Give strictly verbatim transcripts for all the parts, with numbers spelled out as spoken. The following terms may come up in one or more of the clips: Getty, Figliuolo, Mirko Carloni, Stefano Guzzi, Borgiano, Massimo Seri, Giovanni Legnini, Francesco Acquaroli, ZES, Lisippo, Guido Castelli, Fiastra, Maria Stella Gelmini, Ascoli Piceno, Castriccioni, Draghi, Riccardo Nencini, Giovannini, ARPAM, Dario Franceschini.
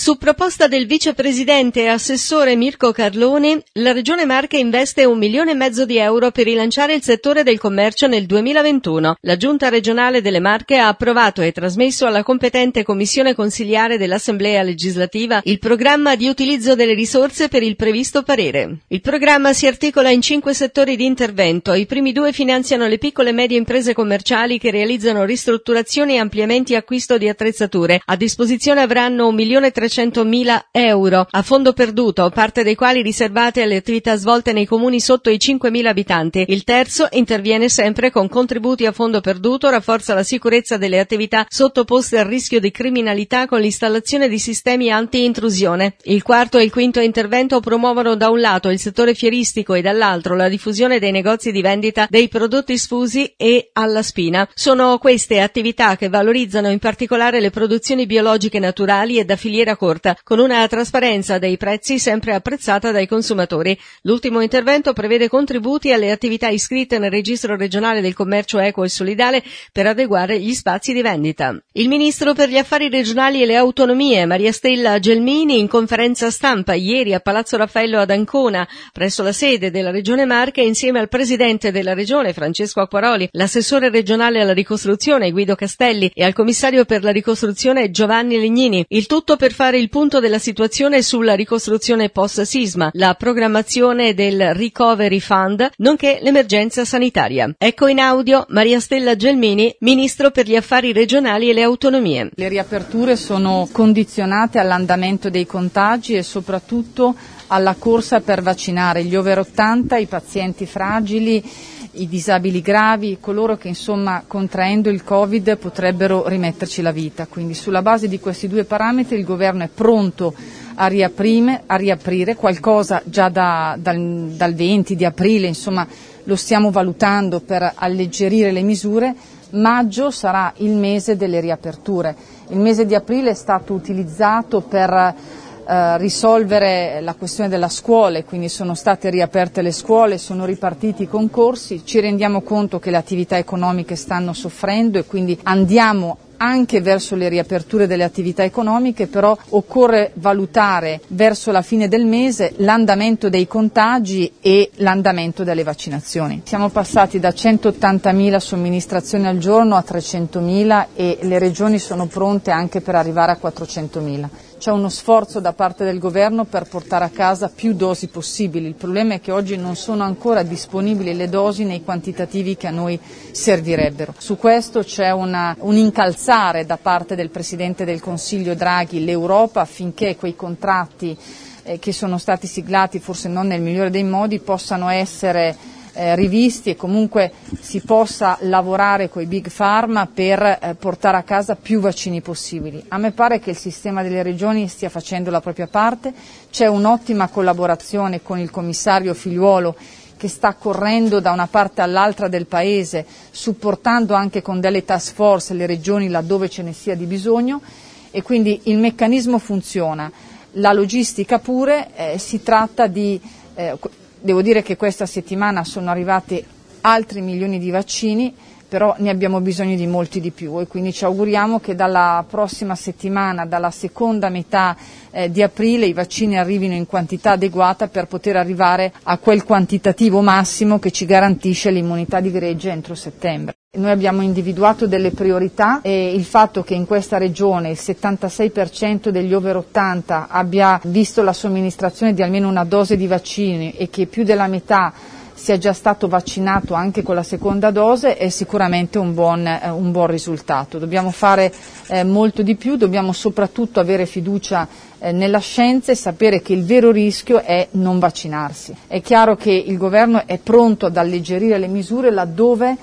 Su proposta del vicepresidente e assessore Mirko Carloni, la Regione Marche investe un milione e mezzo di euro per rilanciare il settore del commercio nel duemilaventuno. La Giunta regionale delle Marche ha approvato e trasmesso alla competente Commissione consiliare dell'Assemblea legislativa il programma di utilizzo delle risorse per il previsto parere. Il programma si articola in cinque settori di intervento. I primi due finanziano le piccole e medie imprese commerciali che realizzano ristrutturazioni e ampliamenti e acquisto di attrezzature. A disposizione avranno un milione e trecentomila euro a fondo perduto, parte dei quali riservate alle attività svolte nei comuni sotto i cinquemila abitanti. Il terzo interviene sempre con contributi a fondo perduto, rafforza la sicurezza delle attività sottoposte al rischio di criminalità con l'installazione di sistemi anti-intrusione. Il quarto e il quinto intervento promuovono da un lato il settore fieristico e dall'altro la diffusione dei negozi di vendita dei prodotti sfusi e alla spina. Sono queste attività che valorizzano in particolare le produzioni biologiche naturali e da filiera corta, con una trasparenza dei prezzi sempre apprezzata dai consumatori. L'ultimo intervento prevede contributi alle attività iscritte nel registro regionale del commercio equo e solidale per adeguare gli spazi di vendita. Il ministro per gli affari regionali e le autonomie, Maria Stella Gelmini, in conferenza stampa ieri a Palazzo Raffaello ad Ancona, presso la sede della Regione Marche, insieme al presidente della Regione, Francesco Acquaroli, l'assessore regionale alla ricostruzione, Guido Castelli, e al commissario per la ricostruzione, Giovanni Legnini. Il tutto per fare il punto della situazione sulla ricostruzione post-sisma, la programmazione del Recovery Fund, nonché l'emergenza sanitaria. Ecco in audio Maria Stella Gelmini, Ministro per gli Affari Regionali e le Autonomie. Le riaperture sono condizionate all'andamento dei contagi e soprattutto alla corsa per vaccinare gli over ottanta, i pazienti fragili, i disabili gravi, coloro che insomma contraendo il Covid potrebbero rimetterci la vita. Quindi sulla base di questi due parametri il governo è pronto a riaprire, a riaprire qualcosa già da, dal, dal venti di aprile, insomma lo stiamo valutando per alleggerire le misure. Maggio sarà il mese delle riaperture. Il mese di aprile è stato utilizzato per Uh, risolvere la questione della scuola, quindi sono state riaperte le scuole, sono ripartiti i concorsi, ci rendiamo conto che le attività economiche stanno soffrendo e quindi andiamo anche verso le riaperture delle attività economiche, però occorre valutare verso la fine del mese l'andamento dei contagi e l'andamento delle vaccinazioni. Siamo passati da centottantamila somministrazioni al giorno a trecentomila e le regioni sono pronte anche per arrivare a quattrocentomila. C'è uno sforzo da parte del governo per portare a casa più dosi possibili. Il problema è che oggi non sono ancora disponibili le dosi nei quantitativi che a noi servirebbero. Su questo c'è una, un incalzare da parte del Presidente del Consiglio Draghi l'Europa affinché quei contratti eh, che sono stati siglati, forse non nel migliore dei modi, possano essere Eh, rivisti e comunque si possa lavorare con i big pharma per eh, portare a casa più vaccini possibili. A me pare che il sistema delle regioni stia facendo la propria parte, c'è un'ottima collaborazione con il commissario Figliuolo che sta correndo da una parte all'altra del Paese, supportando anche con delle task force le regioni laddove ce ne sia di bisogno e quindi il meccanismo funziona. La logistica pure, eh, si tratta di... Eh, Devo dire che questa settimana sono arrivati altri milioni di vaccini, però ne abbiamo bisogno di molti di più e quindi ci auguriamo che dalla prossima settimana, dalla seconda metà eh, di aprile, i vaccini arrivino in quantità adeguata per poter arrivare a quel quantitativo massimo che ci garantisce l'immunità di gregge entro settembre. Noi abbiamo individuato delle priorità e il fatto che in questa regione il settantasei per cento degli over ottanta abbia visto la somministrazione di almeno una dose di vaccini e che più della metà sia già stato vaccinato anche con la seconda dose è sicuramente un buon, eh, un buon risultato. Dobbiamo fare eh, molto di più, dobbiamo soprattutto avere fiducia eh, nella scienza e sapere che il vero rischio è non vaccinarsi. È chiaro che il governo è pronto ad alleggerire le misure laddove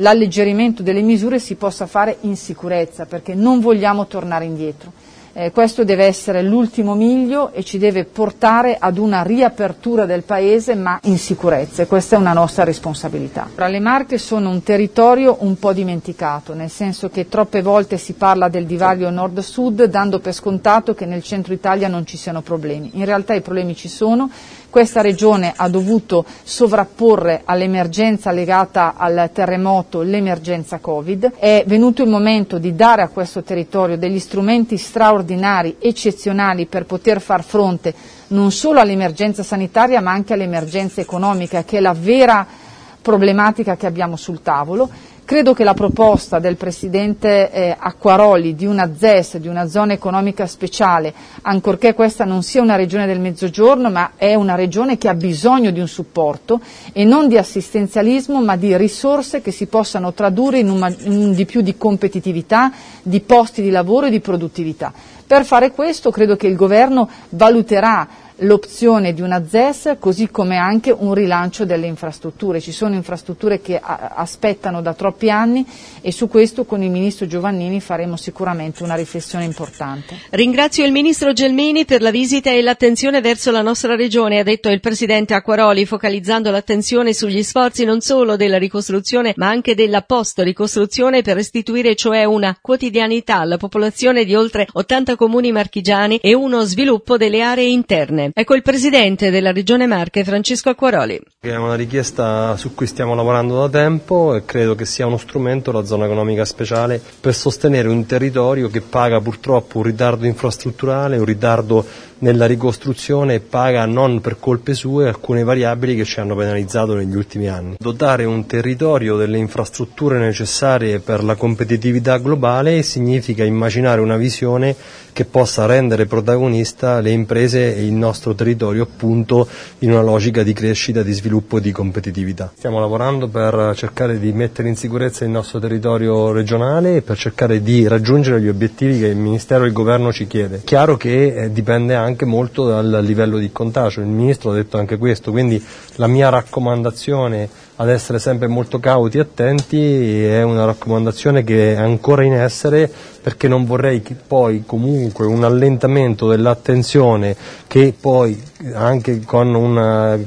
l'alleggerimento delle misure si possa fare in sicurezza, perché non vogliamo tornare indietro. Eh, questo deve essere l'ultimo miglio e ci deve portare ad una riapertura del Paese, ma in sicurezza, e questa è una nostra responsabilità. Le Marche sono un territorio un po' dimenticato, nel senso che troppe volte si parla del divario nord-sud, dando per scontato che nel centro Italia non ci siano problemi. In realtà i problemi ci sono. Questa regione ha dovuto sovrapporre all'emergenza legata al terremoto l'emergenza Covid. È venuto il momento di dare a questo territorio degli strumenti straordinari straordinari, eccezionali per poter far fronte non solo all'emergenza sanitaria ma anche all'emergenza economica, che è la vera problematica che abbiamo sul tavolo. Credo che la proposta del Presidente eh, Acquaroli di una Z E S, di una zona economica speciale, ancorché questa non sia una regione del Mezzogiorno, ma è una regione che ha bisogno di un supporto e non di assistenzialismo, ma di risorse che si possano tradurre in, un, in di più di competitività, di posti di lavoro e di produttività. Per fare questo credo che il Governo valuterà l'opzione di una Z E S, così come anche un rilancio delle infrastrutture. Ci sono infrastrutture che a- aspettano da troppi anni e su questo con il Ministro Giovannini faremo sicuramente una riflessione importante. Ringrazio il Ministro Gelmini per la visita e l'attenzione verso la nostra regione, ha detto il Presidente Acquaroli, focalizzando l'attenzione sugli sforzi non solo della ricostruzione ma anche della post-ricostruzione per restituire cioè una quotidianità alla popolazione di oltre ottanta comuni marchigiani e uno sviluppo delle aree interne. Ecco il Presidente della Regione Marche, Francesco Acquaroli. È una richiesta su cui stiamo lavorando da tempo e credo che sia uno strumento, la zona economica speciale, per sostenere un territorio che paga purtroppo un ritardo infrastrutturale, un ritardo nella ricostruzione e paga non per colpe sue alcune variabili che ci hanno penalizzato negli ultimi anni. Dotare un territorio delle infrastrutture necessarie per la competitività globale significa immaginare una visione che possa rendere protagonista le imprese e il nostro territorio, appunto, in una logica di crescita, di sviluppo e di competitività. Stiamo lavorando per cercare di mettere in sicurezza il nostro territorio regionale e per cercare di raggiungere gli obiettivi che il Ministero e il Governo ci chiede. Chiaro che eh, dipende anche anche molto dal livello di contagio, il Ministro ha detto anche questo, quindi la mia raccomandazione ad essere sempre molto cauti e attenti è una raccomandazione che è ancora in essere, perché non vorrei che poi comunque un allentamento dell'attenzione che poi anche con una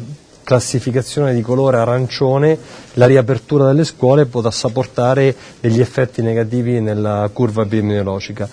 classificazione di colore arancione la riapertura delle scuole possa portare degli effetti negativi nella curva epidemiologica.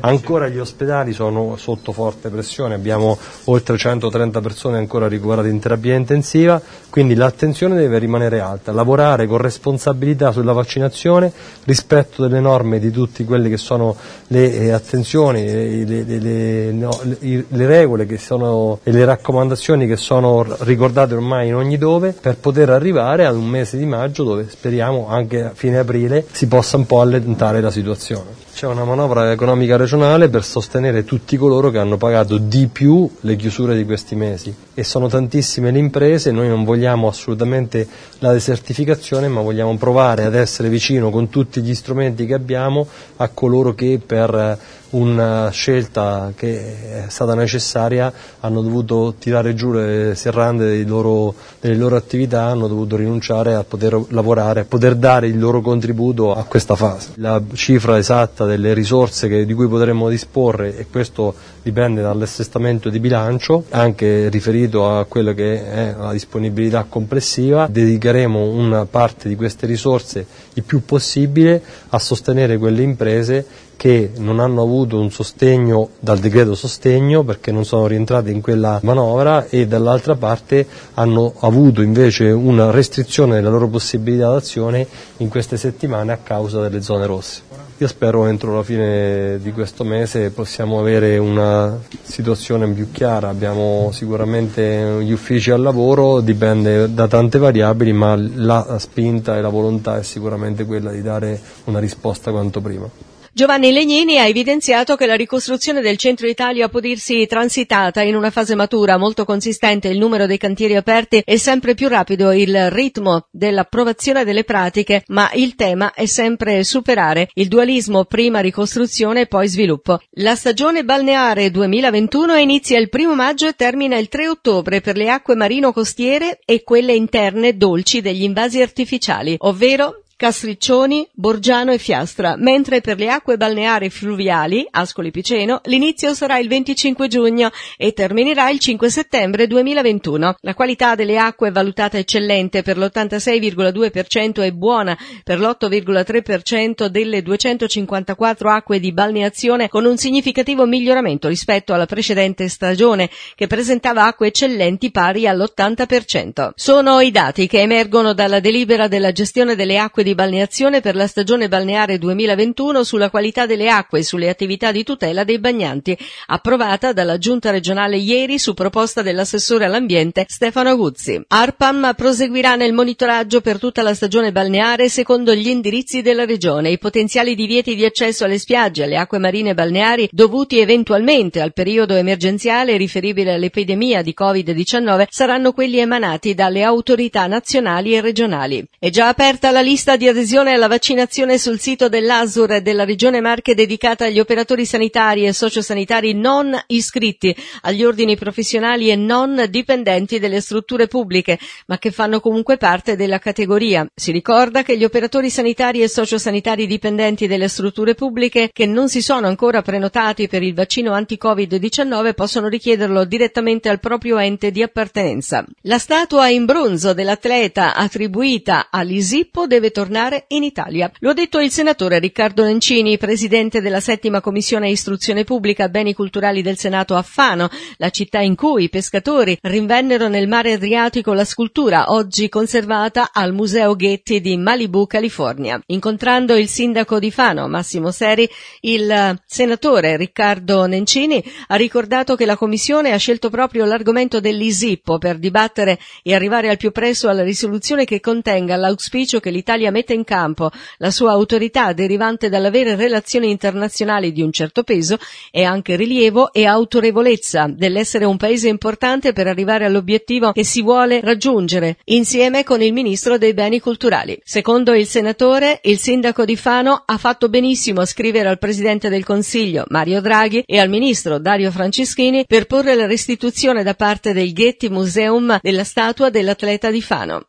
Ancora gli ospedali sono sotto forte pressione, abbiamo oltre centotrenta persone ancora ricoverate in terapia intensiva, quindi l'attenzione deve rimanere alta, lavorare con responsabilità sulla vaccinazione, rispetto delle norme, di tutte quelle che sono le eh, attenzioni, le, le, le, no, le, le regole che sono, e le raccomandazioni che sono ricordate ormai in ogni dove, per poter arrivare ad un mese di di maggio dove speriamo anche a fine aprile si possa un po' allentare la situazione. C'è una manovra economica regionale per sostenere tutti coloro che hanno pagato di più le chiusure di questi mesi e sono tantissime le imprese, noi non vogliamo assolutamente la desertificazione ma vogliamo provare ad essere vicino con tutti gli strumenti che abbiamo a coloro che per una scelta che è stata necessaria hanno dovuto tirare giù le serrande dei loro, delle loro attività, hanno dovuto rinunciare a poter lavorare, a poter dare il loro contributo a questa fase. La cifra esatta delle risorse che, di cui potremmo disporre, e questo dipende dall'assestamento di bilancio, anche riferito a quella che è la disponibilità complessiva, dedicheremo una parte di queste risorse il più possibile a sostenere quelle imprese che non hanno avuto un sostegno dal decreto sostegno perché non sono rientrate in quella manovra e dall'altra parte hanno avuto invece una restrizione della loro possibilità d'azione in queste settimane a causa delle zone rosse. Io spero entro la fine di questo mese possiamo avere una situazione più chiara, abbiamo sicuramente gli uffici al lavoro, dipende da tante variabili, ma la spinta e la volontà è sicuramente quella di dare una risposta quanto prima. Giovanni Legnini ha evidenziato che la ricostruzione del centro Italia può dirsi transitata in una fase matura, molto consistente il numero dei cantieri aperti e sempre più rapido il ritmo dell'approvazione delle pratiche, ma il tema è sempre superare il dualismo prima ricostruzione e poi sviluppo. La stagione balneare duemilaventuno inizia il primo maggio e termina il tre ottobre per le acque marino-costiere e quelle interne dolci degli invasi artificiali, ovvero Castriccioni, Borgiano e Fiastra, mentre per le acque balneari fluviali, Ascoli Piceno, l'inizio sarà il venticinque giugno e terminerà il cinque settembre duemilaventuno. La qualità delle acque è valutata eccellente per l'ottantasei virgola due per cento e buona per l'otto virgola tre per cento delle duecentocinquantaquattro acque di balneazione, con un significativo miglioramento rispetto alla precedente stagione che presentava acque eccellenti pari all'ottanta per cento. Sono i dati che emergono dalla delibera della gestione delle acque di di balneazione per la stagione balneare duemilaventuno sulla qualità delle acque e sulle attività di tutela dei bagnanti, approvata dalla Giunta regionale ieri su proposta dell'assessore all'ambiente Stefano Guzzi. ARPAM proseguirà nel monitoraggio per tutta la stagione balneare secondo gli indirizzi della regione. I potenziali divieti di accesso alle spiagge, alle acque marine balneari dovuti eventualmente al periodo emergenziale riferibile all'epidemia di covid diciannove saranno quelli emanati dalle autorità nazionali e regionali. È già aperta la lista di adesione alla vaccinazione sul sito dell'ASUR della Regione Marche dedicata agli operatori sanitari e sociosanitari non iscritti agli ordini professionali e non dipendenti delle strutture pubbliche, ma che fanno comunque parte della categoria. Si ricorda che gli operatori sanitari e sociosanitari dipendenti delle strutture pubbliche che non si sono ancora prenotati per il vaccino anti covid diciannove possono richiederlo direttamente al proprio ente di appartenenza. La statua in bronzo dell'atleta attribuita a Lisippo deve tornare in Italia. Lo ha detto il senatore Riccardo Nencini, presidente della settima Commissione Istruzione Pubblica Beni Culturali del Senato a Fano, la città in cui i pescatori rinvennero nel mare Adriatico la scultura oggi conservata al Museo Getty di Malibu, California. Incontrando il sindaco di Fano, Massimo Seri, il senatore Riccardo Nencini ha ricordato che la Commissione ha scelto proprio l'argomento dell'Isippo per dibattere e arrivare al più presto alla risoluzione che contenga l'auspicio che l'Italia metta in campo la sua autorità derivante dall'avere relazioni internazionali di un certo peso e anche rilievo e autorevolezza dell'essere un paese importante per arrivare all'obiettivo che si vuole raggiungere insieme con il ministro dei beni culturali. Secondo il senatore, il sindaco di Fano ha fatto benissimo a scrivere al presidente del Consiglio Mario Draghi e al ministro Dario Franceschini per porre la restituzione da parte del Getty Museum della statua dell'atleta di Fano.